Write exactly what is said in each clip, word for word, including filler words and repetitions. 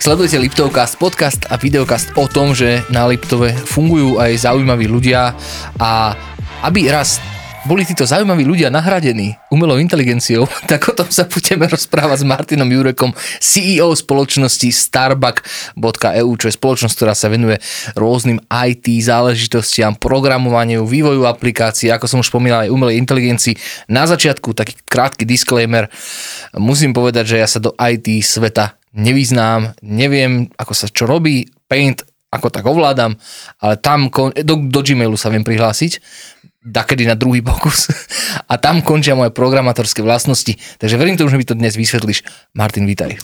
Sledujte Liptovcast, podcast a videokast o tom, že na Liptove fungujú aj zaujímaví ľudia, a aby raz boli títo zaujímaví ľudia nahradení umelou inteligenciou, tak o tom sa budeme rozprávať s Martinom Jurekom, C E O spoločnosti Starbug bodka e u, čo je spoločnosť, ktorá sa venuje rôznym í té záležitostiam, programovaniu, vývoju aplikácií, ako som už spomínal, aj umelej inteligencii. Na začiatku taký krátky disclaimer. Musím povedať, že ja sa do í té sveta nevyznám, neviem, ako sa čo robí, Paint ako tak ovládam, ale tam kon- do, do Gmailu sa viem prihlásiť, dakedy na druhý pokus, a tam končia moje programátorské vlastnosti. Takže verím tomu, že mi to dnes vysvetlíš. Martin, vítaj.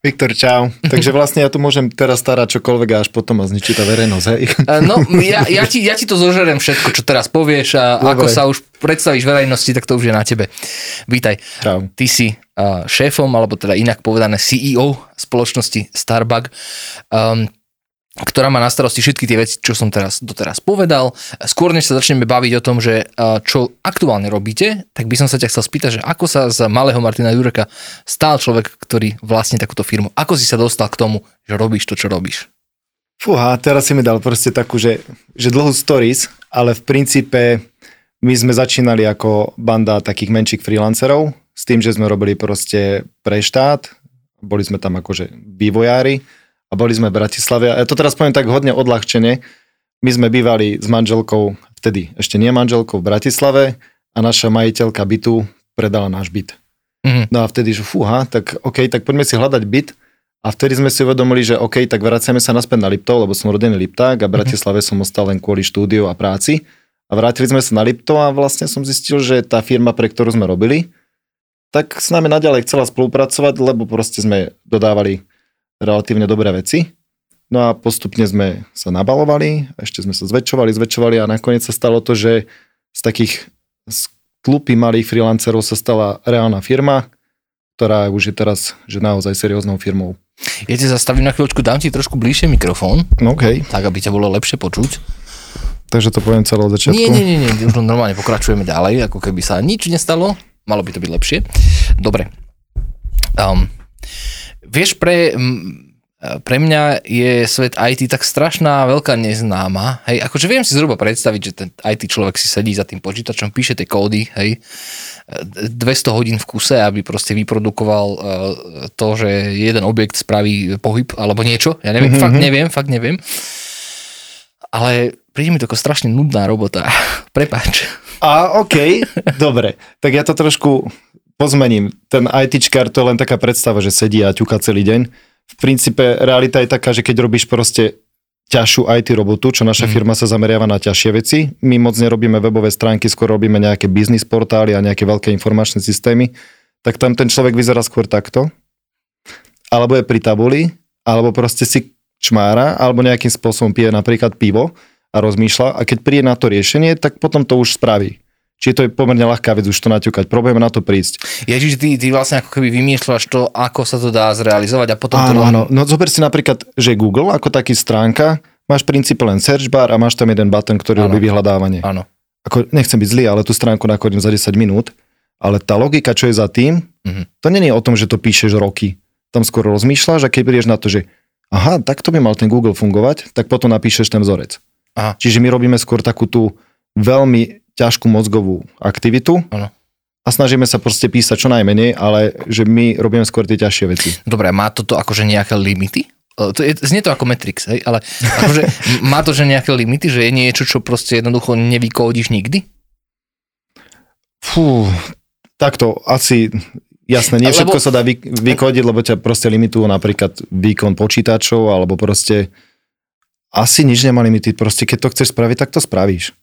Viktor, čau. Takže vlastne ja tu môžem teraz starať čokoľvek a až potom ma zničí tá verejnosť, hej? No, ja, ja, ti, ja ti to zožerem všetko, čo teraz povieš, a dobre, ako sa už predstavíš verejnosti, tak to už je na tebe. Vítaj. Čau. Ty si uh, šéfom, alebo teda inak povedané C E O spoločnosti Starbug. Um, ktorá má na starosti všetky tie veci, čo som teraz doteraz povedal. Skôr než sa začneme baviť o tom, že čo aktuálne robíte, tak by som sa ťa chcel spýtať, že ako sa z malého Martina Jureka stál človek, ktorý vlastní takúto firmu? Ako si sa dostal k tomu, že robíš to, čo robíš? Fúha, teraz si mi dal proste takú, že, že dlhú stories, ale v princípe my sme začínali ako banda takých menších freelancerov, s tým, že sme robili proste pre štát, boli sme tam akože vývojári, a boli sme v Bratislave. Ja to teraz poviem tak hodne odľahčene. My sme bývali s manželkou, vtedy ešte nie manželkou, v Bratislave, a naša majiteľka bytu predala náš byt. Mm-hmm. No a vtedy, že fúha, tak OK, tak poďme si hľadať byt. A vtedy sme si uvedomili, že OK, tak vraciame sa naspäť na Liptov, lebo som rodený Lipták a v Bratislave som ostal len kvôli štúdiu a práci. A vrátili sme sa na Liptov a vlastne som zistil, že tá firma, pre ktorú sme robili, tak s nami naďalej chcela spolupracovať, lebo proste sme dodávali relatívne dobré veci. No a postupne sme sa nabalovali, ešte sme sa zväčšovali, zväčšovali a nakoniec sa stalo to, že z takých z tlupy malých freelancerov sa stala reálna firma, ktorá už je teraz že naozaj serióznou firmou. Ja te zastavím na chvíľočku, dám ti trošku bližšie mikrofón, okay, tak aby ťa bolo lepšie počuť. Takže to poviem celé od začiatku. Nie, nie, nie, nie, už normálne pokračujeme ďalej, ako keby sa nič nestalo, malo by to byť lepšie. Dobre. Um, Vieš, pre, pre mňa je svet í té tak strašná veľká neznáma. Hej, akože viem si zhruba predstaviť, že ten í té človek si sedí za tým počítačom, píše tie kódy, hej, dvesto hodín v kuse, aby proste vyprodukoval to, že jeden objekt spraví pohyb alebo niečo. Ja neviem, mm-hmm. fakt neviem, fakt neviem. Ale príde mi to ako strašne nudná robota. Prepáč. A okej, okay, dobre. Tak ja to trošku pozmením. Ten í téčkar, to je len taká predstava, že sedí a ťuká celý deň. V princípe realita je taká, že keď robíš proste ťažšiu í té robotu, čo naša mm. firma sa zameriava na ťažšie veci, my moc nerobíme webové stránky, skôr robíme nejaké biznis portály a nejaké veľké informačné systémy, tak tam ten človek vyzerá skôr takto. Alebo je pri tabuli, alebo proste si čmára, alebo nejakým spôsobom pije napríklad pivo a rozmýšľa, a keď príde na to riešenie, tak potom to už spraví. Čiže to je pomerne ľahká vec už to naťukať. Problém na to prísť. Ja, čiže ty, ty vlastne ako keby vymýšľaš to, ako sa to dá zrealizovať a potom áno, to... Áno, áno. No zober si napríklad, že Google ako taký stránka, máš v princípe len search bar a máš tam jeden button, ktorý áno, robí vyhľadávanie. Áno. Ako, nechcem byť zlý, ale tú stránku nakodím za desať minút, ale tá logika, čo je za tým, mhm. to nie je o tom, že to píšeš roky. Tam skoro rozmýšľaš a keď prídeš na to, že aha, takto by mal ten Google fungovať, tak potom napíšeš ten vzorec. Aha. Čiže my robíme skôr takú tú veľmi ťažkú mozgovú aktivitu, ano, a snažíme sa proste písať čo najmenej, ale že my robíme skôr tie ťažšie veci. Dobre, má toto akože nejaké limity? To je, znie to ako Matrix, hej, ale akože má to že nejaké limity, že je niečo, čo proste jednoducho nevykódiš nikdy? Fú, takto asi jasné, nie všetko lebo... sa dá vy, vykódiť, lebo ťa proste limitujú napríklad výkon počítačov, alebo proste asi nič nemá limity, proste keď to chceš spraviť, tak to spravíš.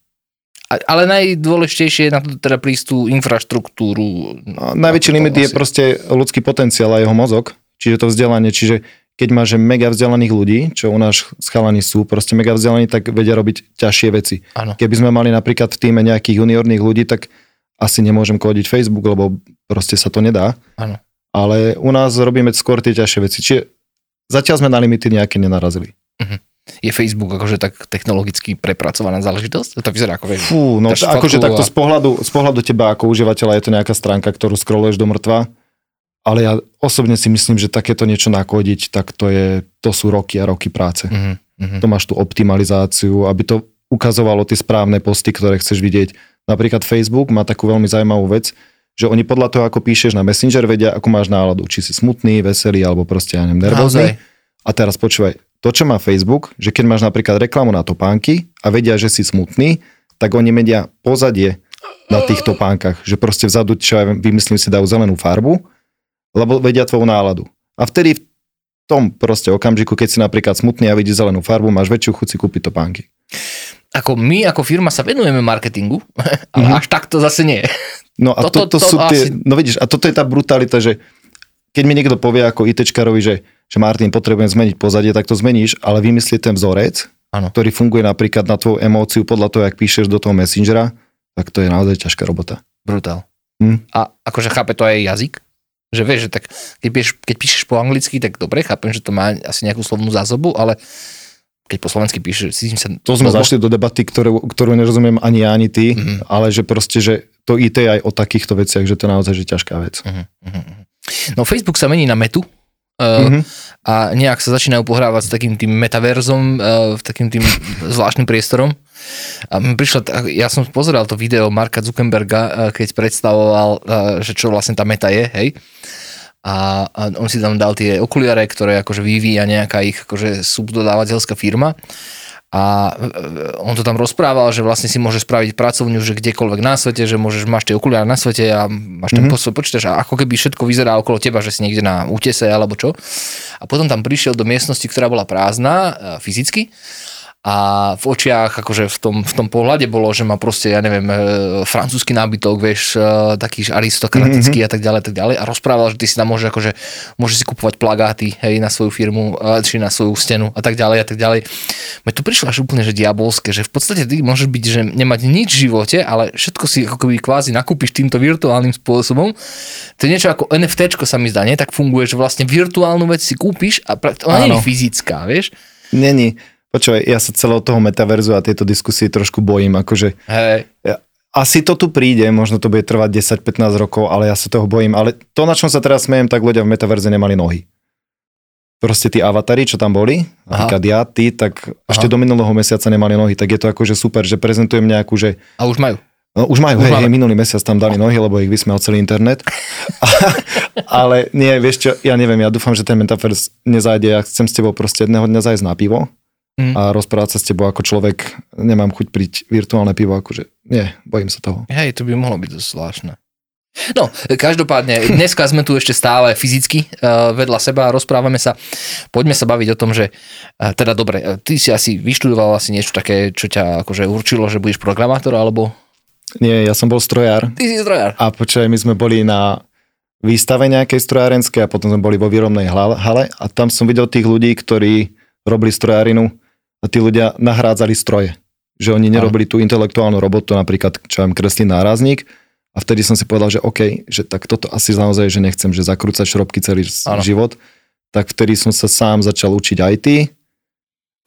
Ale najdôležitejšie je na to teda prístup infraštruktúru. No, najväčší limit je proste ľudský potenciál a jeho mozog, čiže to vzdelanie. Čiže keď máš mega vzdelaných ľudí, čo u nás chalani sú, proste mega vzdelaní, tak vedia robiť ťažšie veci. Ano. Keby sme mali napríklad v týme nejakých juniorných ľudí, tak asi nemôžem kódiť Facebook, lebo proste sa to nedá. Ano. Ale u nás robíme skôr tie ťažšie veci. Čiže zatiaľ sme na limity nejaké nenarazili. Mhm. Je Facebook akože tak technologicky prepracovaná záležitosť? To vyzerá ako veľmi. Fú, no akože takto a... z, pohľadu, z pohľadu teba ako užívateľa je to nejaká stránka, ktorú scrolluješ do mŕtva ale ja osobne si myslím, že takéto niečo nakodiť, tak to, je, to sú roky a roky práce. Mm-hmm. To máš tú optimalizáciu, aby to ukazovalo tie správne posty, ktoré chceš vidieť. Napríklad Facebook má takú veľmi zaujímavú vec, že oni podľa toho, ako píšeš na Messenger, vedia, ako máš náladu. Či si smutný, veselý, alebo proste, ja neviem, nervózny. A teraz počúvaj, to, čo má Facebook, že keď máš napríklad reklamu na topánky a vedia, že si smutný, tak oni vedia pozadie na tých topánkach. Že proste vzadu, čo ja vymyslím, si dajú zelenú farbu, lebo vedia tvoju náladu. A vtedy v tom proste okamžiku, keď si napríklad smutný a vidíš zelenú farbu, máš väčšiu chuť si kúpiť topánky. Ako my, ako firma sa venujeme marketingu, ale mm-hmm. až tak to zase nie. No a toto, toto to sú to tie, asi... no vidíš, a toto je tá brutalita, že keď mi niekto povie ako ITčkarovi, že, že Martin, potrebujem zmeniť pozadie, tak to zmeníš, ale vymyslí ten vzorec, ano. Ktorý funguje napríklad na tvoju emóciu podľa toho, jak píšeš do toho Messengera, tak to je naozaj ťažká robota. Brutál. Hm? A akože chápe to aj jazyk? Že vieš, že tak keď píšeš, keď píšeš po anglicky, tak dobre, chápem, že to má asi nejakú slovnú zásobu, ale keď po slovensky píšeš, cítim sa... To sme zašli do debaty, ktorú, ktorú nerozumiem ani ja, ani ty, mm-hmm. ale že proste, že to í té je aj o takýchto veciach, že to je naozaj že ťažká vec. Mm-hmm. No Facebook sa mení na metu uh, mm-hmm. a nejak sa začínajú pohrávať s takým tým metaverzom, uh, takým tým zvláštnym priestorom. A prišla, ja som pozeral to video Marka Zuckerberga, keď predstavoval, uh, že čo vlastne tá meta je, hej. A on si tam dal tie okuliare, ktoré akože vyvíja nejaká ich akože subdodávateľská firma a on to tam rozprával, že vlastne si môže spraviť pracovňu, že kdekoľvek na svete, že môžeš, máš tie okuliare na svete a máš ten mm-hmm. počítač a ako keby všetko vyzerá okolo teba, že si niekde na útese alebo čo. A potom tam prišiel do miestnosti, ktorá bola prázdna fyzicky a v očiach, akože v tom, v tom pohľade bolo, že má proste, ja neviem, e, francúzsky nábytok, vieš, e, taký aristokratický mm-hmm. a tak ďalej, tak ďalej. A rozprával, že ty si tam môžeš, akože, môžeš si kupovať plagáty, hej, na svoju firmu, e, či na svoju stenu a tak ďalej, a tak ďalej. Mne to prišlo až úplne, že diabolské, že v podstate ty môžeš byť, že nemať nič v živote, ale všetko si ako keby kvázi nakúpiš týmto virtuálnym spôsobom. To je niečo ako en ef téčko sa mi zdá, nie? Tak funguje, že vlastne virtuálnu vec si kúpiš a pra... ona nie je fyzická, vieš? Není. Počúvaj, ja sa celého toho metaverzu a tieto diskusie trošku bojím, akože hej. Asi to tu príde, možno to bude trvať desať pätnásť rokov, ale ja sa toho bojím, ale to, na čom sa teraz smejem, tak ľudia v metaverze nemali nohy. Proste tí avatári, čo tam boli, napríklad ja, ty, tak aha. ešte do minulého mesiaca nemali nohy, tak je to akože super, že prezentujem nejakú, že... A už majú. No, už majú, už hej, hej, minulý mesiac tam dali nohy, lebo ich vysmial celý internet. A, ale nie, vieš čo, ja neviem, ja dúfam, že ten metaverz nezajde, ja chcem s tebou proste jedného dňa zájsť na pivo. A rozprávať sa s tebou ako človek, nemám chuť priť virtuálne pivo, akože nie, bojím sa toho. Hej, to by mohlo byť dosť zvláštne. No, každopádne, dneska sme tu ešte stále fyzicky uh, vedľa seba a rozprávame sa. Poďme sa baviť o tom, že uh, teda dobre, ty si asi vyštudoval asi niečo také, čo ťa akože určilo, že budeš programátor, alebo? Nie, ja som bol strojár. Ty si strojár. A počkaj, my sme boli na výstave nejakej strojárenskej a potom sme boli vo výrobnej hale a tam som videl tých ľudí, ktorí robili strojárinu. A tí ľudia nahrádzali stroje. Že oni nerobili tú intelektuálnu robotu, napríklad, čo vám kreslí nárazník. A vtedy som si povedal, že OK, že tak toto asi naozaj, že nechcem, že zakrúcať šrobky celý ano. Život. Tak vtedy som sa sám začal učiť í té.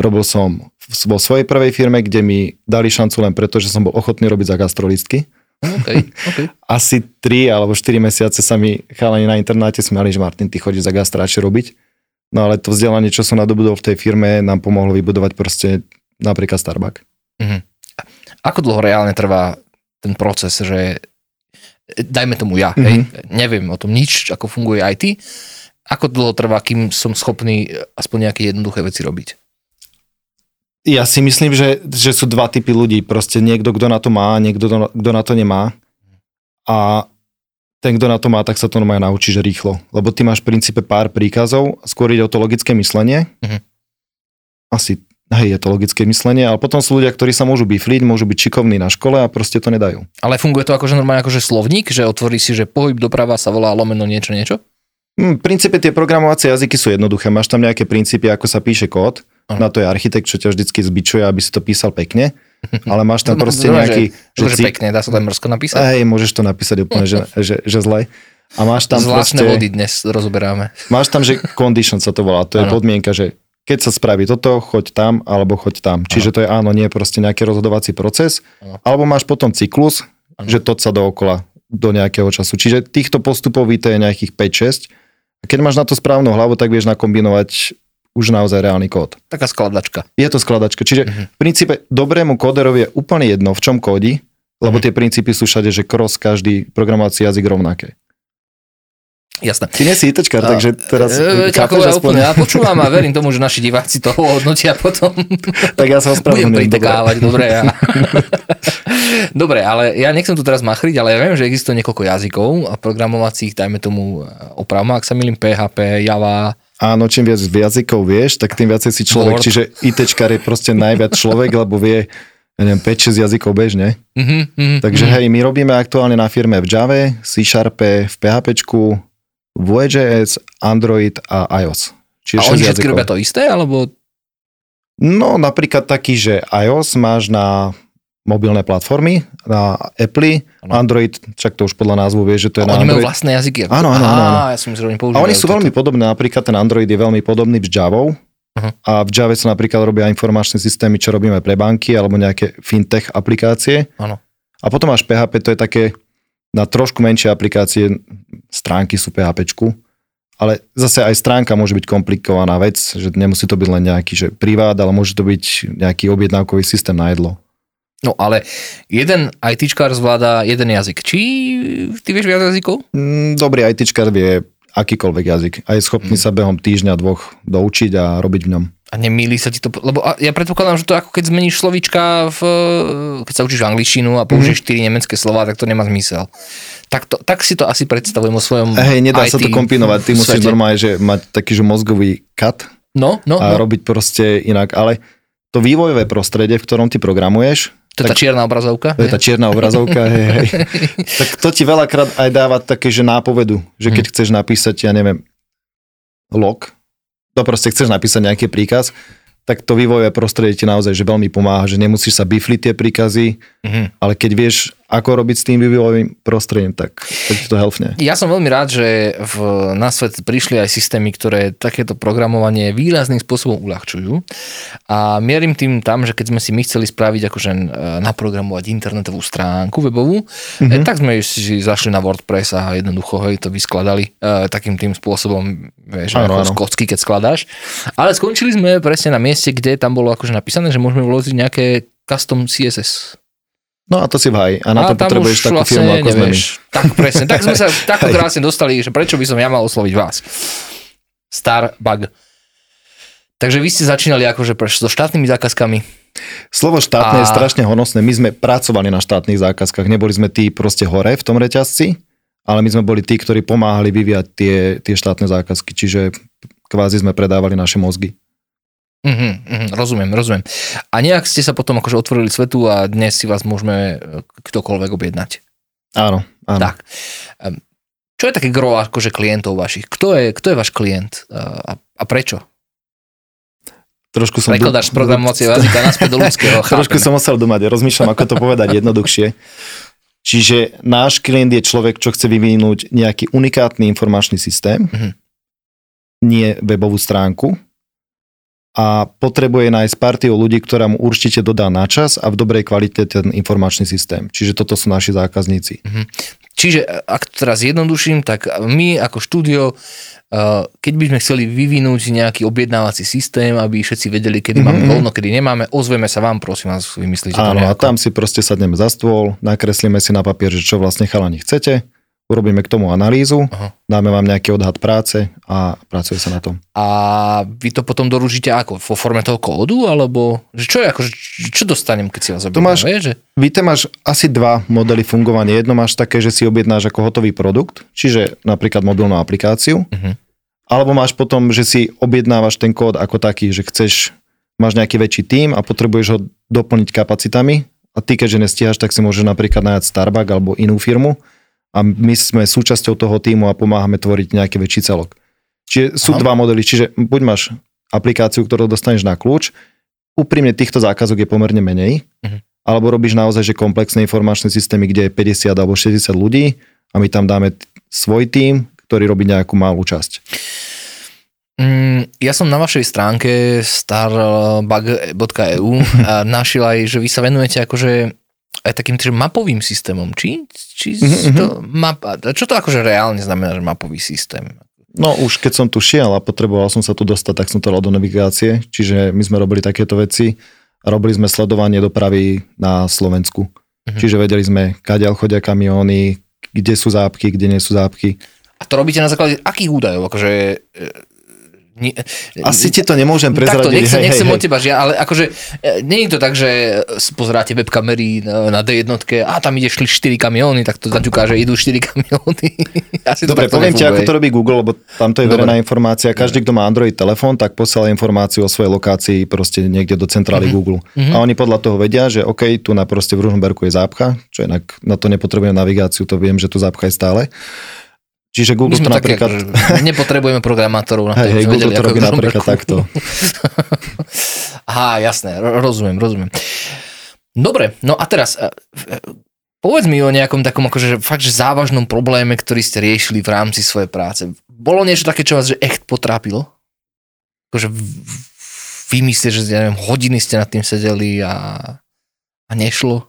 Robil som vo svojej prvej firme, kde mi dali šancu len preto, že som bol ochotný robiť za gastrolistky. Okay, okay. Asi tri alebo štyri mesiace sa mi chalani na internáte smiali, že Martin, ty chodíš za gastráče robiť. No ale to vzdelanie, čo som nadobudol v tej firme, nám pomohlo vybudovať proste napríklad Starbug. Uh-huh. Ako dlho reálne trvá ten proces, že dajme tomu ja, uh-huh. hej, neviem o tom nič, ako funguje í té, ako dlho trvá, kým som schopný aspoň nejaké jednoduché veci robiť? Ja si myslím, že, že sú dva typy ľudí. Proste niekto, kto na to má, niekto, kto na to nemá. A ten, kto na to má, tak sa to normálne naučí, že rýchlo. Lebo ty máš v princípe pár príkazov, skôr ide o to logické myslenie. Uh-huh. Asi, hej, je to logické myslenie, ale potom sú ľudia, ktorí sa môžu bifliť, môžu byť šikovní na škole a proste to nedajú. Ale funguje to akože normálne akože slovník, že otvorí si, že pohyb doprava sa volá lomeno niečo, niečo? V princípe tie programovacie jazyky sú jednoduché. Máš tam nejaké princípy, ako sa píše kód. Uh-huh. Na to je architekt, čo ťa vždycky zbičuje, aby si to písal pekne. Ale máš tam proste no, nejaký... Že, že, že pekne, dá sa tam mrzko napísať? Hej, môžeš to napísať úplne, že, že, že zle. A máš tam zvláštne proste... vody dnes rozoberáme. Máš tam, že condition sa to volá. To je ano. Podmienka, že keď sa spraví toto, choď tam, alebo choď tam. Čiže ano. To je áno, nie, proste nejaký rozhodovací proces. Ano. Alebo máš potom cyklus, ano. Že toť sa dookola. do nejakého času. Čiže týchto postupov je nejakých päť šesť. A keď máš na to správnu hlavu, tak vieš nakombinovať už naozaj reálny kód. Taká skladačka. Je to skladačka. Čiže uh-huh. v princípe dobrému kóderovi je úplne jedno, v čom kódi, lebo uh-huh. tie princípy sú všade, že cross každý programovací jazyk rovnaké. Jasné. Ty nie si ITčkar, takže teraz... E, chápeš, ja úplne, ja počúvam a verím tomu, že naši diváci to hodnotia potom. Tak ja sa ospravedlňujem. Budem pritekávať, dobre. dobre ja. Dobre, ale ja nechcem tu teraz machriť, ale ja viem, že existuje niekoľko jazykov a programovacích, dajme tomu opravma, ak sa milím, pé há pé, Java. Áno, čím viac jazykov vieš, tak tým viacej si človek. Word. Čiže ITčkar je proste najviac človek, lebo vie, ja neviem, päť šesť jazykov bežne. Mm-hmm, mm-hmm, takže mm-hmm. hej, my robíme aktuálne na firme v Java, C Sharpe, v PHPčku, VueJS, Android a iOS. Čiže a oni všetky robia to isté, alebo? No, napríklad taký, že iOS máš na mobilné platformy, na Apple, ano. Android, čak to už podľa názvu vieš, že to je a na oni Android. Oni majú vlastné jazyky. Áno, áno, áno. Ja som zrovna používal. A oni sú veľmi podobné, napríklad ten Android je veľmi podobný s Javou. Uh-huh. A v Java sa napríklad robia informačné systémy, čo robíme pre banky, alebo nejaké fintech aplikácie. Áno. A potom máš pé há pé, to je také na trošku menšie aplikácie, stránky sú PHPčku, ale zase aj stránka môže byť komplikovaná vec, že nemusí to byť len nejaký že privát, ale môže to byť nejaký objednávkový systém na jedlo. No ale jeden ITčkár zvláda jeden jazyk. Či ty vieš viac jazykov? Dobrý ITčkár vie akýkoľvek jazyk a je schopný hmm. sa behom týždňa, dvoch doučiť a robiť v ňom. A nemýli sa ti to, lebo ja predpokladám, že to ako keď zmeníš slovíčka, v, keď sa učíš angličtinu a použiješ štyri nemecké slova, tak to nemá zmysel. Tak, to, tak si to asi predstavujem o svojom hey, nedá í té sa to kombinovať, ty musíš normálne, že mať taký že mozgový cut no, no, a no. robiť proste inak, ale to vývojové prostredie, v ktorom ty programuješ, to je tak, tá čierna obrazovka? To je tá čierna obrazovka, hej, hej. Tak to ti veľakrát aj dáva také, že nápovedu, že keď hmm. chceš napísať, ja neviem, log, to proste chceš napísať nejaký príkaz, tak to vývojové prostredie ti naozaj že veľmi pomáha, že nemusíš sa bifliť tie príkazy, hmm. ale keď vieš, ako robiť s tým vývojovým prostredím, tak, tak to helpne. Ja som veľmi rád, že v, na svet prišli aj systémy, ktoré takéto programovanie výrazným spôsobom uľahčujú. A mierim tým tam, že keď sme si my chceli spraviť, akože naprogramovať internetovú stránku webovú, mm-hmm. tak sme si zašli na WordPress a jednoducho hej, to vyskladali e, takým tým spôsobom, vieš, ano, ako ano. Z kocky, keď skladáš. Ale skončili sme presne na mieste, kde tam bolo akože napísané, že môžeme vložiť nejaké custom cé es es. No a to si vhaj. A na a to potrebuješ takú vlastne firmu, ako sme my. Tak presne. Tak sme sa takto krásne dostali, že prečo by som ja mal osloviť vás. Starbug. Takže vy ste začínali akože so štátnymi zákazkami. Slovo štátne a... je strašne honosné. My sme pracovali na štátnych zákazkách. Neboli sme tí proste hore v tom reťazci, ale my sme boli tí, ktorí pomáhali vyvíjať tie, tie štátne zákazky. Čiže kvázi sme predávali naše mozgy. Mm-hmm, mm-hmm, rozumiem, rozumiem. A nejak ste sa potom akože otvorili svetu a dnes si vás môžeme ktokoľvek objednať. Áno, áno. Tak. Čo je také gro akože klientov vašich? Kto je, kto je váš klient a, a prečo? Trošku som... Prekladáš do... programovacie jazyka naspäť do ľudského. Trošku som osel domať. Rozmýšľam, ako to povedať jednoduchšie. Čiže náš klient je človek, čo chce vyvinúť nejaký unikátny informačný systém, mm-hmm. nie webovú stránku, a potrebuje nájsť partiu ľudí, ktorá mu určite dodá na čas a v dobrej kvalite ten informačný systém. Čiže toto sú naši zákazníci. Mhm. Čiže ak teraz jednoduším, tak my ako štúdio, keď by sme chceli vyvinúť nejaký objednávací systém, aby všetci vedeli, kedy máme voľno, mm-hmm. kedy nemáme, ozveme sa vám, prosím vás, vymyslíte to nejako. Áno, a tam si proste sadneme za stôl, nakreslíme si na papier, že čo vlastne chalani chcete. Urobíme k tomu analýzu, aha. dáme vám nejaký odhad práce a pracuje sa na tom. A vy to potom doručíte ako? Vo forme toho kódu? Alebo že čo, je, ako, čo dostanem, keď si vás objedná? Že... Víte, máš asi dva modely fungovania. Jedno máš také, že si objednáš ako hotový produkt, čiže napríklad mobilnú aplikáciu, uh-huh. alebo máš potom, že si objednávaš ten kód ako taký, že chceš, máš nejaký väčší tím a potrebuješ ho doplniť kapacitami a ty, keďže nestíhaš, tak si môžeš napríklad nájať Starbucks alebo inú firmu, a my sme súčasťou toho tímu a pomáhame tvoriť nejaký väčší celok. Čiže sú Aha. dva modely, čiže buď máš aplikáciu, ktorú dostaneš na kľúč, úprimne týchto zákazok je pomerne menej, uh-huh. alebo robíš naozaj že komplexné informačné systémy, kde je päťdesiat alebo šesťdesiat ľudí a my tam dáme t- svoj tím, ktorý robí nejakú malú časť. Ja som na vašej stránke starbug bodka e u našiel aj, že vy sa venujete akože aj takým tým mapovým systémom, či? či mm-hmm. to mapa, čo to akože reálne znamená, že mapový systém? No už keď som tu šiel a potreboval som sa tu dostať, tak som to dal do navigácie, čiže my sme robili takéto veci. Robili sme sledovanie dopravy na Slovensku. Mhm. Čiže vedeli sme, kadiaľ chodia kamióny, kde sú zápky, kde nie sú zápky. A to robíte na základe akých údajov? Akože... Nie, asi ti to nemôžem prezradiť. Takto, nechcem, hej, nechcem hej, od teba, že ale akože nie je to tak, že pozeráte web kamery na dé jedna a tam ide šli štyri kamióny, tak to zaťuká, že idú štyri kamióny. Asi dobre, to poviem ti, ako to robí Google, lebo tam to je verejná informácia. Každý, kto má Android telefón, tak posiela informáciu o svojej lokácii proste niekde do centrály mm-hmm. Google. Mm-hmm. A oni podľa toho vedia, že OK, tu na proste v Ružomberku je zápcha, čo inak na to nepotrebujem navigáciu, to viem, že tu zápcha je stále. Čiže Google to napríklad... Také, nepotrebujeme programátorov. Na to, hey, Google vedeli, to robí napríklad takto. Aha, jasné, rozumiem, rozumiem. Dobre, no a teraz povedz mi o nejakom takom akože fakt, že závažnom probléme, ktorý ste riešili v rámci svojej práce. Bolo niečo také, čo vás že echt potrápilo? Akože vymyslíte, že ja neviem, hodiny ste nad tým sedeli a, a nešlo?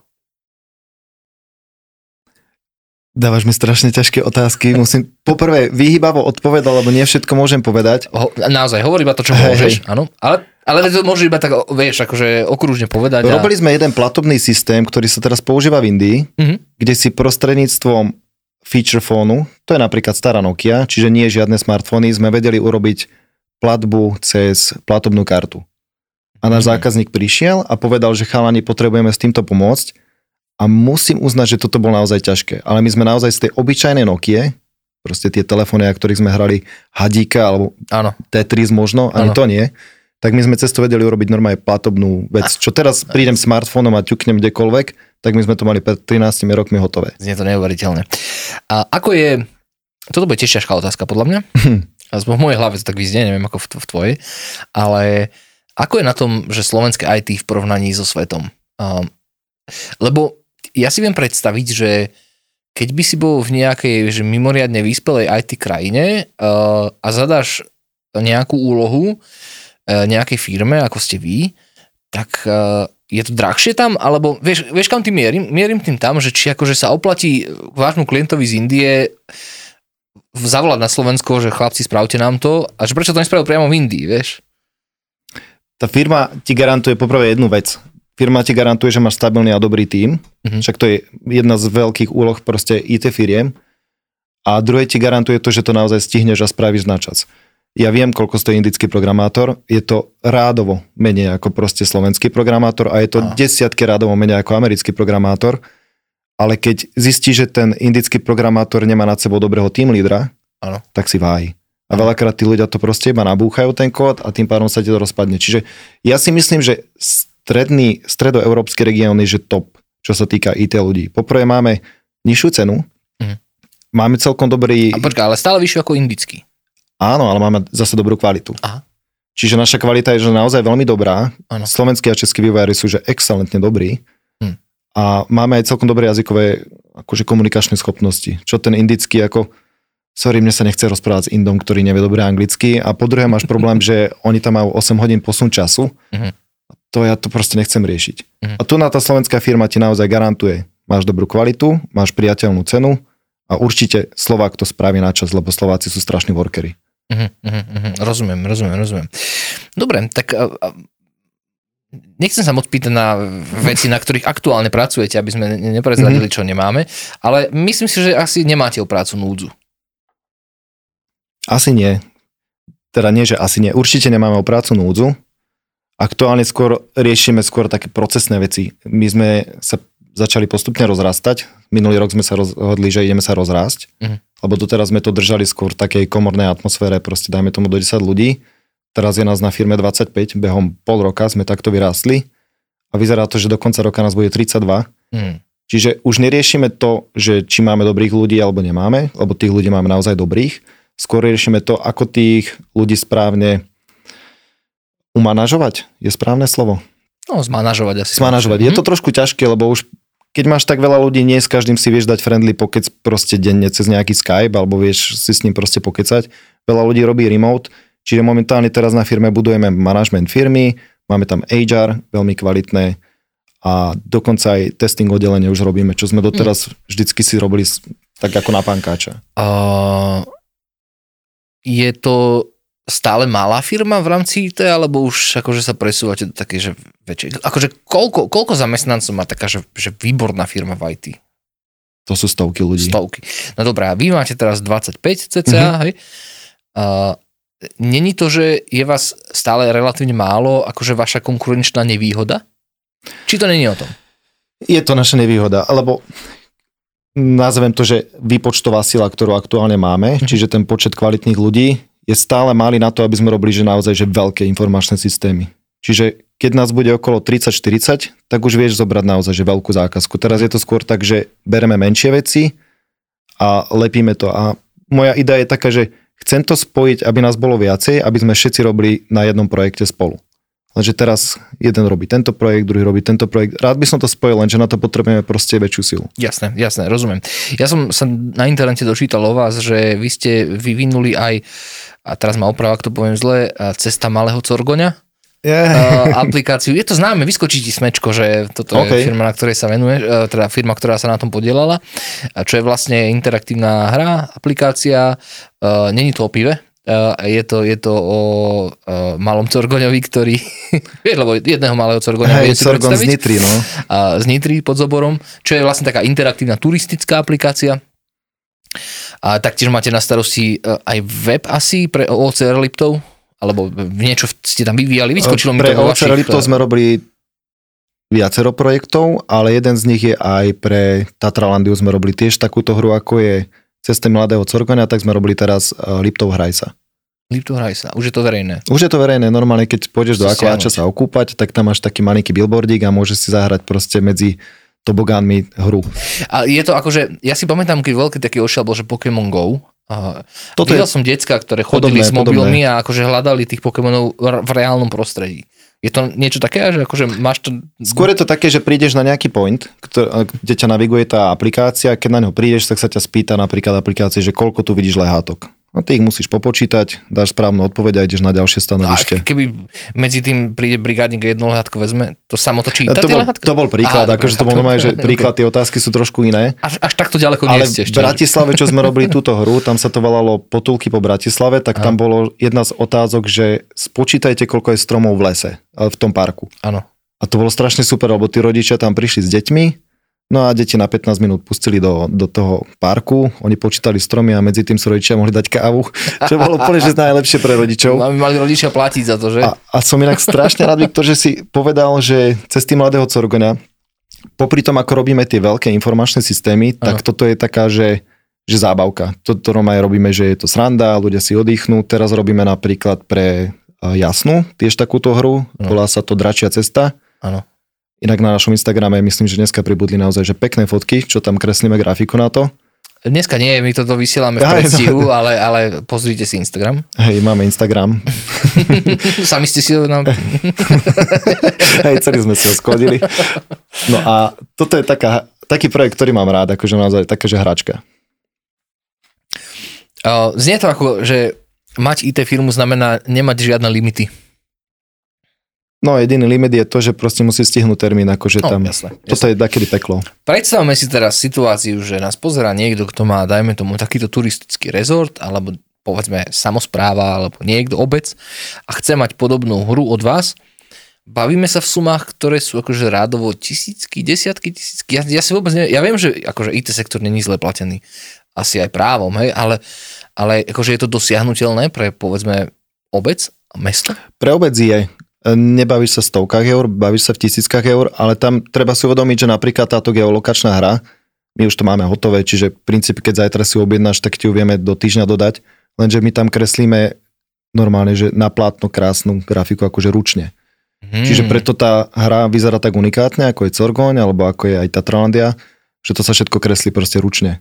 Dávaš mi strašne ťažké otázky. Musím poprvé vyhýbavo odpovedať, lebo nie všetko môžem povedať. Ho, naozaj, hovor iba to, čo hey, môžeš. Hey. Áno, ale, ale to môžeš iba tak, vieš, akože okružne povedať. Robili a... sme jeden platobný systém, ktorý sa teraz používa v Indii, mm-hmm. kde si prostredníctvom feature fónu, to je napríklad stará Nokia, čiže nie žiadne smartfóny, sme vedeli urobiť platbu cez platobnú kartu. A náš mm-hmm. zákazník prišiel a povedal, že chalani, potrebujeme s týmto pomôcť. A musím uznať, že toto bolo naozaj ťažké. Ale my sme naozaj z tej obyčajnej Nokie, proste tie telefóny, na ktorých sme hrali hadíka, alebo ano. Tetris možno, ani ano. To nie, tak my sme cez to vedeli urobiť normálne platobnú vec. Čo teraz prídem smartfónom a ťuknem kdekoľvek, tak my sme to mali pred trinástimi rokmi hotové. Znie to neuveriteľné. A ako je... Toto bude tiež ťažká otázka, podľa mňa. A v mojej hlave to tak vyznie, neviem ako v tvojej. Ale ako je na tom, že slovenské í té v porovnaní so svetom? Lebo ja si viem predstaviť, že keď by si bol v nejakej že mimoriadne vyspelej í té krajine uh, a zadáš nejakú úlohu uh, nejakej firme, ako ste vy, tak uh, je to drahšie tam? Alebo vieš, vieš kam tým mierim? Mierim tým tam, že či akože sa oplatí vášmu klientovi z Indie zavolať na Slovensko, že chlapci, spravte nám to, a že prečo to nespravil priamo v Indii, vieš? Tá firma ti garantuje poprvé jednu vec. Firma ti garantuje, že máš stabilný a dobrý tím, mm-hmm. však to je jedna z veľkých úloh proste í té firiem. A druhé ti garantuje to, že to naozaj stihneš a spravíš na čas. Ja viem, koľko stojí indický programátor, je to rádovo menej ako proste slovenský programátor a je to ah. desiatky rádovo menej ako americký programátor, ale keď zistí, že ten indický programátor nemá nad sebou dobrého tím lídra, ano. Tak si váhy. A veľakrát tí ľudia to proste iba nabúchajú ten kód a tým pádom sa ti to rozpadne. Čiže ja si myslím, že stredný, stredoeurópsky región je top, čo sa týka í té ľudí. Poprvé máme nižšiu cenu, mm. máme celkom dobrý... A počka, ale stále vyššiu ako indický. Áno, ale máme zase dobrú kvalitu. Aha. Čiže naša kvalita je že naozaj veľmi dobrá. Ano. Slovenskí a českí vývojári sú že excelentne dobrí. Mm. A máme aj celkom dobré jazykové akože komunikačné schopnosti. Čo ten indický ako... Sorry, mne sa nechce rozprávať s Indom, ktorý nevie dobre anglicky. A po druhé máš problém, že oni tam majú osem hodín posun času. Mm. To ja to proste nechcem riešiť. Uh-huh. A tu na tá slovenská firma ti naozaj garantuje. Máš dobrú kvalitu, máš priateľnú cenu a určite Slovák to spraví na čas, lebo Slováci sú strašní workery. Uh-huh, uh-huh. Rozumiem, rozumiem, rozumiem. Dobre, tak uh, uh, nechcem sa moc pýtať na veci, na ktorých aktuálne pracujete, aby sme neprezradili, uh-huh. čo nemáme, ale myslím si, že asi nemáte o prácu núdzu. Asi nie. Teda nie, že asi nie. Určite nemáme o prácu núdzu. Aktuálne skôr riešime skôr také procesné veci. My sme sa začali postupne rozrastať. Minulý rok sme sa rozhodli, že ideme sa rozrásť, uh-huh. lebo doteraz sme to držali skôr v takej komornej atmosfére, proste dajme tomu do desať ľudí. Teraz je nás na firme dvadsaťpäť, behom pol roka sme takto vyrástli a vyzerá to, že do konca roka nás bude tridsaťdva. Uh-huh. Čiže už neriešime to, že či máme dobrých ľudí alebo nemáme, lebo tých ľudí máme naozaj dobrých. Skôr riešime to, ako tých ľudí správne umanažovať je správne slovo. No, zmanažovať asi. Zmanažovať. Je to trošku ťažké, lebo už keď máš tak veľa ľudí, nie s každým si vieš dať friendly pokec proste denne cez nejaký Skype, alebo vieš si s ním proste pokecať. Veľa ľudí robí remote, čiže momentálne teraz na firme budujeme manažment firmy, máme tam há er, veľmi kvalitné, a a dokonca aj testing oddelenie už robíme, čo sme doteraz mm. vždycky si robili tak ako na pankáča. Uh, je to stále malá firma v rámci í té, alebo už akože sa presúvate do takej, že väčšej? Akože koľko, koľko zamestnancov má taká, že, že výborná firma v í té? To sú stovky ľudí. Stovky. No dobrá, vy máte teraz dvadsaťpäť cca, mm-hmm. hej? Uh, Není to, že je vás stále relatívne málo, akože vaša konkurenčná nevýhoda? Či to není o tom? Je to naša nevýhoda, lebo nazvem to, že výpočtová sila, ktorú aktuálne máme, mm. čiže ten počet kvalitných ľudí je stále malý na to, aby sme robili, že naozaj že veľké informačné systémy. Čiže keď nás bude okolo tridsať štyridsať, tak už vieš zobrať naozaj že veľkú zákazku. Teraz je to skôr tak, že bereme menšie veci a lepíme to. A moja idea je taká, že chcem to spojiť, aby nás bolo viacej, aby sme všetci robili na jednom projekte spolu. Lenže teraz jeden robí tento projekt, druhý robí tento projekt. Rád by som to spojil, lenže na to potrebujeme proste väčšiu silu. Jasné, jasné, rozumiem. Ja som sa na internete dočítal o vás, že vy ste vyvinuli aj, a teraz ma oprava, ak to poviem zle, Cesta malého Corgoňa yeah. aplikáciu. Je to známe, vyskočí ti smečko, že toto okay. je firma, na ktorej sa venuje, teda firma, ktorá sa na tom podielala, čo je vlastne interaktívna hra, aplikácia, není to o pive. Uh, je, to, je to o uh, malom Corgoňovi, ktorý lebo jedného malého Corgoňa hey, si Corgon predstaviť. z Nitry, no. Uh, z Nitry pod zoborom, čo je vlastne taká interaktívna turistická aplikácia. A taktiež máte na starosti uh, aj web asi pre ó cé er Liptov, alebo niečo ste tam vyvíjali, vyskočilo mi to o vašich... Pre ó cé er Liptov sme robili viacero projektov, ale jeden z nich je aj pre Tatralandiu sme robili tiež takúto hru, ako je Cesta malého Corgoňa, tak sme robili teraz Liptov Hrajsa. Liptov Hrajsa, už je to verejné. Už je to verejné, normálne keď pôjdeš do akváča sa okúpať, tak tam máš taký malinký billboardík a môžeš si zahrať proste medzi tobogánmi hru. A je to akože, ja si pamätám, keď veľký taký ošiel bol, že Pokémon Go. Toto videl je... som decká, ktoré chodili podobné, s mobilmi podobné. A akože hľadali tých Pokémonov v reálnom prostredí. Je to niečo také, že akože máš to... Skôr je to také, že prídeš na nejaký point, kde ťa naviguje tá aplikácia, keď na neho prídeš, tak sa ťa spýta napríklad aplikácie, že koľko tu vidíš lehátok. No ty ich musíš popočítať, dáš správnu odpoveď a ideš na ďalšie stanovište. A keby medzi tým príde brigádnik a jedno lehátko vezme, to samo to číta to tie lehátka? To bol príklad, Aha, akože to bol normálne, že príklad, tie otázky sú trošku iné. Až, až takto ďaleko nie ste. Ale v Bratislave, čo sme robili túto hru, tam sa to volalo Potulky po Bratislave, tak Aha. tam bolo jedna z otázok, že spočítajte, koľko je stromov v lese. V tom parku. Áno. A to bolo strašne super, lebo tí rodičia tam prišli s deťmi, no a deti na pätnásť minút pustili do, do toho parku, oni počítali stromy a medzi tým si rodičia mohli dať kávu, čo bolo úplne že najlepšie pre rodičov. Aby mali rodičia platiť za to, že? A, a som inak strašne rád, Viktor, že si povedal, že Cesty mladého Corgoňa, popri tom, ako robíme tie veľké informačné systémy, tak Aha. toto je taká, že, že zábavka. Toto aj robíme, že je to sranda, ľudia si oddychnú, teraz robíme napríklad pre... Jasnú, tiež takúto hru, no. volá sa to Dračia cesta. Áno. Inak na našom Instagrame, myslím, že dneska pribudli naozaj, že pekné fotky, čo tam kreslíme grafiku na to. Dneska nie, my toto vysielame v predstihu, ale, ale pozrite si Instagram. Hej, máme Instagram. Sami ste si ho nám... Hej, celý sme si ho skodili. No a toto je taká, taký projekt, ktorý mám rád, akože naozaj takáže hračka. Znie to ako, že mať í té firmu znamená nemať žiadne limity. No jediný limit je to, že proste musí stihnúť termín, akože no, tam. Jasné, toto jasné. je takedy peklo. Predstavme si teraz situáciu, že nás pozerá niekto, kto má, dajme tomu, takýto turistický rezort, alebo povedzme samospráva, alebo niekto obec a chce mať podobnú hru od vás. Bavíme sa v sumách, ktoré sú akože rádovo tisícky, desiatky tisícky. Ja, ja si vôbec neviem, ja viem, že akože í té sektor není zle platený. Asi aj právom, hej, ale Ale akože je to dosiahnuteľné pre, povedzme, obec a mesto? Pre obec je. Nebavíš sa v stovkách eur, bavíš sa v tisíckach eur, ale tam treba si uvedomiť, že napríklad táto geolokačná hra, my už to máme hotové, čiže v princípe, keď zajtra si objednáš, tak ti ju vieme do týždňa dodať, lenže my tam kreslíme normálne, že na plátno krásnu grafiku, akože ručne. Hmm. Čiže preto tá hra vyzerá tak unikátne, ako je Corgoň, alebo ako je aj Tatralandia, že to sa všetko kreslí proste ručne.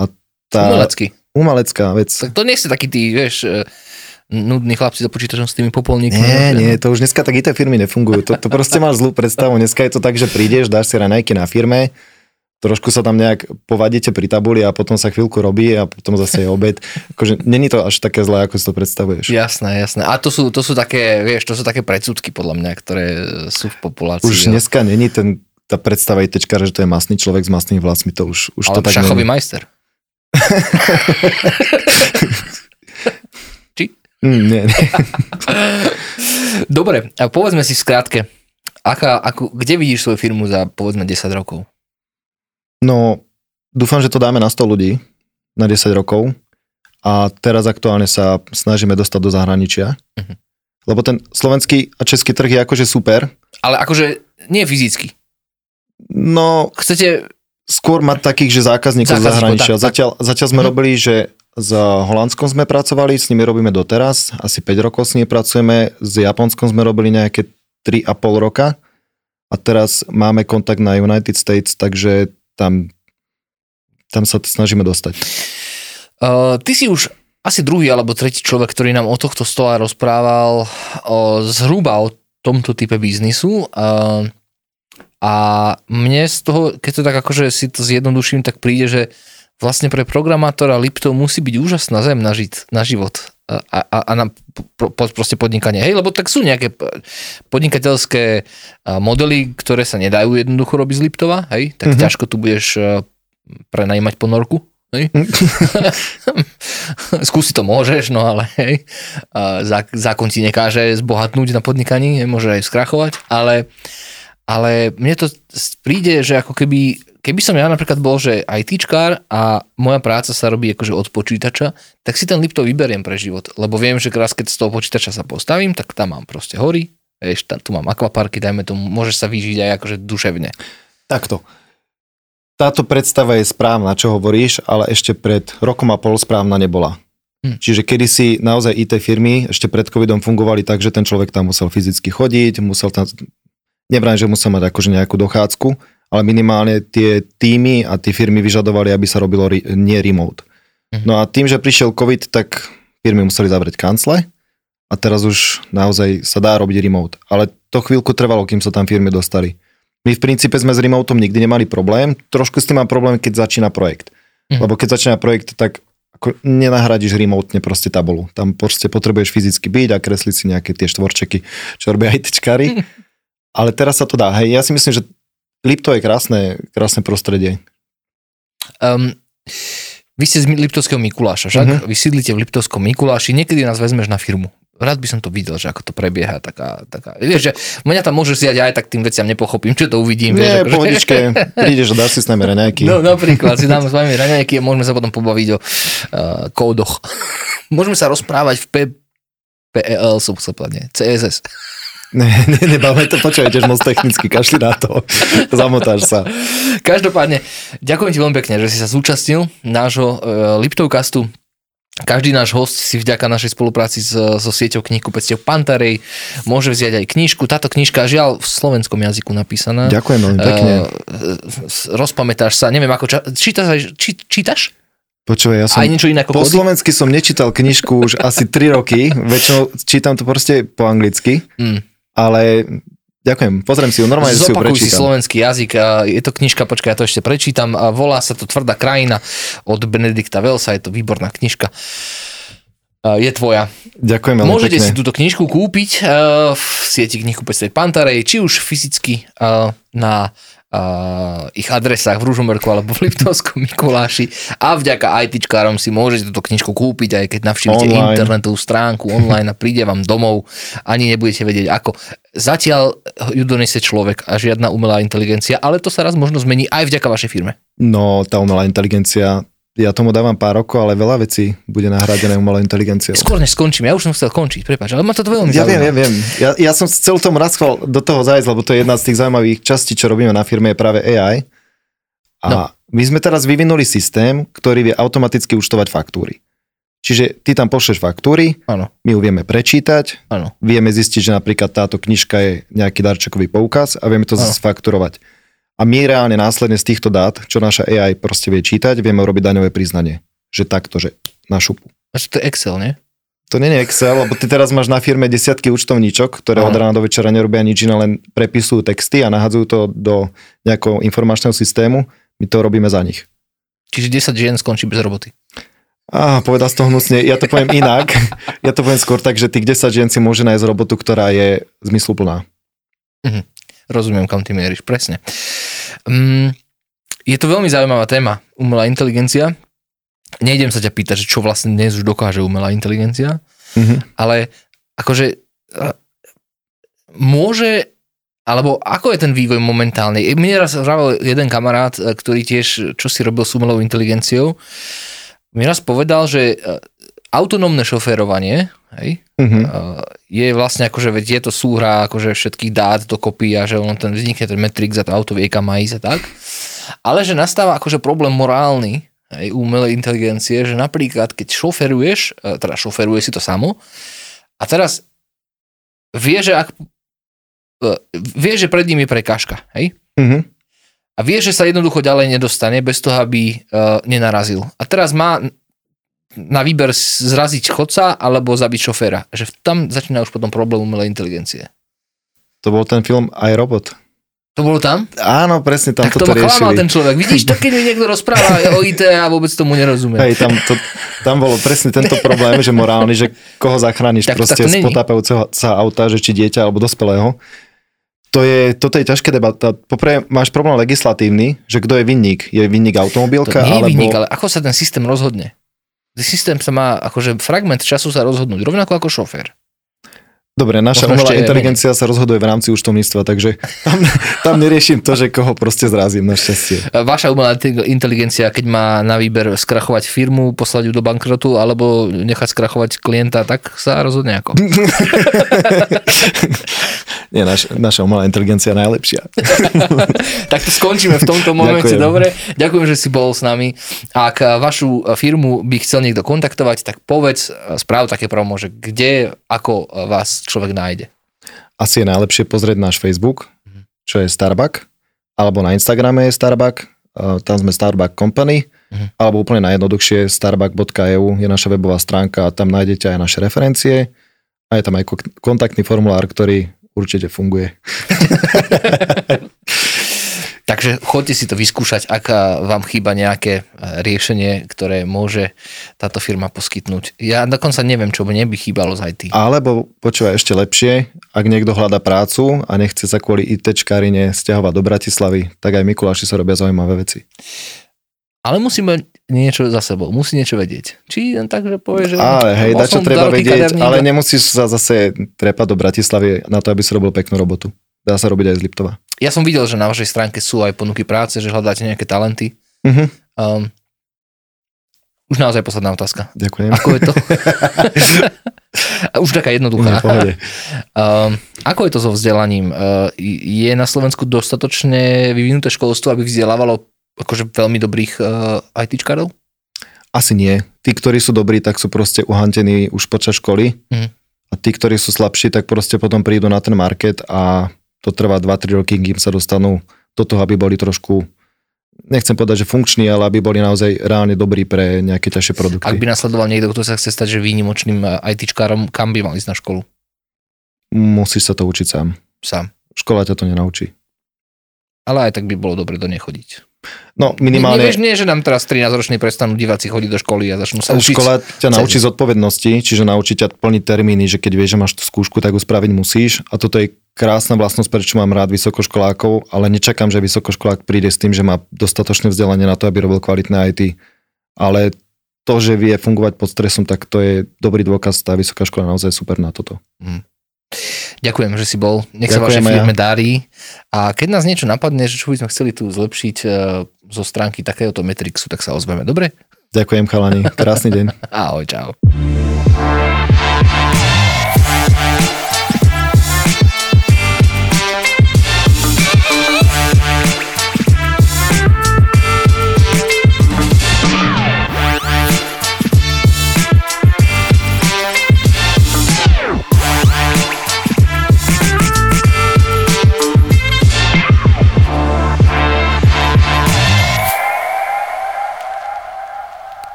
A tá... Umelecky. Umalecká vec. Tak to nie ste takí tí, vieš, nudní chlapci za počítačom s tými popolníkmi. Nie, nie, to už dneska tak í té firmy nefungujú. To, to proste máš zlú predstavu. Dneska je to tak, že prídeš, dáš si raňajky na firme, trošku sa tam nejak povadíte pri tabuli a potom sa chvíľku robí a potom zase je obed. Akože není to až také zlé, ako si to predstavuješ. Jasné, jasné. A to sú, to sú také, vieš, to sú také predsudky podľa mňa, ktoré sú v populácii. Už dneska není ten tá predstava ITčkára, že to je masný človek s masnými vlasmi, to už, už to tak... Ale šachový majster. Či? Mm, nie, nie. Dobre, a povedzme si v skrátke, aká, ako, kde vidíš svoju firmu za povedzme desať rokov? No, dúfam, že to dáme na sto ľudí, na desať rokov a teraz aktuálne sa snažíme dostať do zahraničia, uh-huh. lebo ten slovenský a český trh je akože super. Ale akože nie fyzicky. No, chcete skôr mať takých, že zákazníkov Zákazníko, zahraničia. Tak, zatiaľ, tak. zatiaľ sme hm. robili, že s Holandskom sme pracovali, s nimi robíme doteraz, asi päť rokov s nimi pracujeme, s Japonskom sme robili nejaké tri a pol roka a teraz máme kontakt na United States, takže tam, tam sa snažíme dostať. Uh, ty si už asi druhý alebo tretí človek, ktorý nám o tohto stola rozprával o, zhruba o tomto type biznisu. Uh, A mne z toho, keď to tak akože si to zjednoduším, tak príde, že vlastne pre programátora Liptov musí byť úžasná zem na, žit, na život a, a, a na pro, proste podnikanie. Hej, lebo tak sú nejaké podnikateľské modely, ktoré sa nedajú jednoducho robiť z Liptova, hej, tak mm-hmm. ťažko tu budeš prenajímať ponorku. Hej. Skúsi to môžeš, no ale hej, zákon ti nekáže zbohatnúť na podnikaní, môže aj skrachovať, ale Ale mne to príde, že ako keby, keby som ja napríklad bol, že ITčkár a moja práca sa robí akože od počítača, tak si ten Liptov vyberiem pre život, lebo viem, že krás, keď z toho počítača sa postavím, tak tam mám proste hory, vieš, tam, tu mám akvaparky, dajme tomu, môžeš sa vyžiť aj akože duševne. Takto. Táto predstava je správna, čo hovoríš, ale ešte pred rokom a pol správna nebola. Hm. Čiže kedysi naozaj í té firmy ešte pred covidom fungovali tak, že ten človek tam musel fyzicky chodiť, musel tam... Nevrám, že musel mať akože nejakú dochádzku, ale minimálne tie týmy a tie firmy vyžadovali, aby sa robilo re- nie remote. Mhm. No a tým, že prišiel COVID, tak firmy museli zavrieť kancle a teraz už naozaj sa dá robiť remote. Ale to chvíľku trvalo, kým sa tam firmy dostali. My v princípe sme s remotom nikdy nemali problém. Trošku s tým mám problém, keď začína projekt. Mhm. Lebo keď začína projekt, tak ako nenahradíš remotne proste tabulu. Tam proste potrebuješ fyzicky byť a kresliť si nejaké tie štvorčeky, čo robia ITčkári. Mhm. Ale teraz sa to dá. Hej, ja si myslím, že Liptov je krásne, krásne prostredie. Um, vy ste z Liptovského Mikuláša, však? Uh-huh. Vy sídlite v Liptovskom Mikuláši, niekedy nás vezmeš na firmu. Rád by som to videl, že ako to prebieha. Taká, taká. Vieš, že mňa tam môžeš siať aj tak tým veciam nepochopím, čo to uvidím. Nie, vieš, pohodičke, prídeš a dáš si s nami raňajky. No napríklad, si dáme s nami raňajky a môžeme sa potom pobaviť o uh, kódoch. Môžeme sa rozprávať v P L, som chcel povedať, C S S. Ne, ne, nebáme to, počúvaj, tiež moc technicky, kašli na to, zamotáš sa. Každopádne, ďakujem ti veľmi pekne, že si sa zúčastnil nášho uh, Liptovcastu. Každý náš host si vďaka našej spolupráci so, so sieťou knihkupectiev Pantha Rhei môže vziať aj knižku. Táto knižka žiaľ v slovenskom jazyku napísaná. Ďakujem veľmi pekne. Uh, rozpamätáš sa, neviem ako, ča- čítaš aj, či, čítaš? Počúvaj, ja som po kody? Slovensky som nečítal knižku už asi tri roky, väčšinou čítam to proste po anglicky. Mm. Ale ďakujem, pozriem si ju, normálne si ju prečítam. Zopakuj si slovenský jazyk, je to knižka, počkaj, ja to ešte prečítam, a volá sa to Tvrdá krajina od Benedikta Wellsa, je to výborná knižka, je tvoja. Ďakujem veľmi pekne. Môžete si túto knižku kúpiť v sieti knihkupectiev Pantha Rhei, či už fyzicky na ich adresách v Ružomberku alebo v Liptovskom Mikuláši a vďaka ITčkárom si môžete túto knižku kúpiť, aj keď navštívite internetovú stránku online a príde vám domov, ani nebudete vedieť ako. Zatiaľ ju donesie človek a žiadna umelá inteligencia, ale to sa raz možno zmení aj vďaka vašej firme. No, tá umelá inteligencia, ja tomu dávam pár rokov, ale veľa vecí bude nahradené umelou inteligenciou. Skôr než skončím, ja už som chcel končiť, prepáč, ale ma to veľmi ja zaujímavé. Ja viem, ja viem, ja, ja som chcel tomu raz chval do toho zájsť, lebo to je jedna z tých zaujímavých častí, čo robíme na firme, je práve á í. A no. my sme teraz vyvinuli systém, ktorý vie automaticky účtovať faktúry. Čiže ty tam pošleš faktúry, ano. My ju vieme prečítať, ano. Vieme zistiť, že napríklad táto knižka je nejaký darčekový poukaz a vieme to ano. Zfakturovať. A my reálne následne z týchto dát, čo naša á í proste vie čítať, vieme urobiť daňové priznanie. Že takto, že na šupu. A to je Excel, nie? To nie je Excel, lebo ty teraz máš na firme desiatky účtovníčok, ktoré od rána do večera nerobia nič iné, len prepisujú texty a nahadzujú to do nejakého informačného systému. My to robíme za nich. Čiže desať žien skončí bez roboty. Á, povedal si to hnusne. Ja to poviem inak. Ja to poviem skôr tak, že tých desať žien si môže nájsť robotu, ktorá je zmysluplná. Mhm. rozumiem, kam ty mieríš, presne. Um, je to veľmi zaujímavá téma, umelá inteligencia. Nejdem sa ťa pýtať, že čo vlastne dnes už dokáže umelá inteligencia, mm-hmm. ale akože môže, alebo ako je ten vývoj momentálny? Mne raz hovoril jeden kamarát, ktorý tiež, čo si robil s umelou inteligenciou, mi raz povedal, že autonómne šoférovanie, hej, mm-hmm. je vlastne akože, veď je to súhra akože všetkých dát dokopy a že ono ten vznikne ten Matrix a to auto vie kam má ísť a tak, ale že nastáva akože problém morálny, hej, umelej inteligencie, že napríklad keď šoferuješ, teda šoferuje si to samo a teraz vie, že ak vie, že pred ním je prekažka, hej? Mm-hmm. A vie, že sa jednoducho ďalej nedostane bez toho, aby uh, nenarazil. A teraz má na výber zraziť chodca alebo zabiť šoféra. Že tam začína už potom problém umelej inteligencie. To bol ten film I, Robot. To bolo tam? Áno, presne tam tak toto riešili. Tak to klamal ten človek. Vidíš, tak keď mi niekto rozpráva o í té a vôbec tomu nerozumie. Hej, tam, to, tam bolo presne tento problém, že morálny, že koho zachrániš tak, proste tak z potápajúceho sa auta, že či dieťa alebo dospelého. To je, toto je ťažká debata. Poprvé máš problém legislatívny, že kto je vinník? Je vinník automobilka? To nie je alebo... vinník, ale ako sa ten systém rozhodne? Ten systém sa má, akože fragment času sa rozhodnúť, rovnako ako šofér. Dobre, naša umelá inteligencia sa rozhoduje v rámci účtovníctva, takže tam, tam neriešim to, že koho proste zrazím, našťastie. Vaša umelá inteligencia, keď má na výber skrachovať firmu, poslať ju do bankrotu, alebo nechať skrachovať klienta, tak sa rozhodne ako. Nie, naš, naša umelá inteligencia je najlepšia. Tak to skončíme v tomto momente, ďakujem. Dobre. Ďakujem, že si bol s nami. Ak vašu firmu by chcel niekto kontaktovať, tak povedz, správ také promo, že kde, ako vás človek nájde. Asi je najlepšie pozrieť náš Facebook, čo je Starbug, alebo na Instagrame je Starbug, tam sme Starbug Company, uh-huh. alebo úplne najjednoduchšie starbug bodka e u je naša webová stránka a tam nájdete aj naše referencie a je tam aj kontaktný formulár, ktorý určite funguje. Takže choďte si to vyskúšať, ak vám chýba nejaké riešenie, ktoré môže táto firma poskytnúť. Ja dokonca neviem, čo mne by chýbalo z í té. Alebo počúvaj ešte lepšie, ak niekto hľadá prácu a nechce sa kvôli í té čkarine stiahovať do Bratislavy, tak aj Mikuláši sa robia zaujímavé veci. Ale musí mať niečo za sebou, musí niečo vedieť. Či len tak, že povie, že... Ale hej, dačo treba vedieť, ale nemusíš sa zase trepať do Bratislavy na to, aby si robil peknú robotu. Dá sa robiť aj z Liptova. Ja som videl, že na vašej stránke sú aj ponuky práce, že hľadáte nejaké talenty. Uh-huh. Um, už naozaj posledná otázka. Ďakujem. Ako je to? Už taká jednoduchá. Um, ako je to so vzdelaním? Uh, je na Slovensku dostatočne vyvinuté školstvo, aby vzdelávalo akože veľmi dobrých uh, í té čkárov? Asi nie. Tí, ktorí sú dobrí, tak sú proste uhantení už počas školy. Uh-huh. A tí, ktorí sú slabší, tak proste potom prídu na ten market a to trvá dva tri roky, kým sa dostanú do toho, aby boli trošku, nechcem povedať, že funkční, ale aby boli naozaj reálne dobrí pre nejaké ťažšie produkty. Ak by nasledoval niekto, kto sa chce stať že výnimočným í té čkárom, kam by mal ísť na školu? Musíš sa to učiť sám. Sám. Škola ťa to nenaučí. Ale aj tak by bolo dobre do nej chodiť. No, minimálne... Nevieš, nie, že nám teraz trinásťroční prestanú diváci chodiť do školy a začnú sa učiť. Škola ťa naučí zodpovednosti, čiže naučí ťa plniť termíny, že keď vieš, že máš tú skúšku, tak ju spraviť musíš. A toto je krásna vlastnosť, prečo mám rád vysokoškolákov, ale nečakám, že vysokoškolák príde s tým, že má dostatočné vzdelanie na to, aby robil kvalitné í té. Ale to, že vie fungovať pod stresom, tak to je dobrý dôkaz, tá vysoká škola naozaj super na toto. Mm. Ďakujem, že si bol. Nech sa vaše firme darí. A keď nás niečo napadne, že čo by sme chceli tu zlepšiť zo stránky takéhoto Matrixu, tak sa ozveme. Dobre? Ďakujem, chalani. Krásny deň. Ahoj, čau.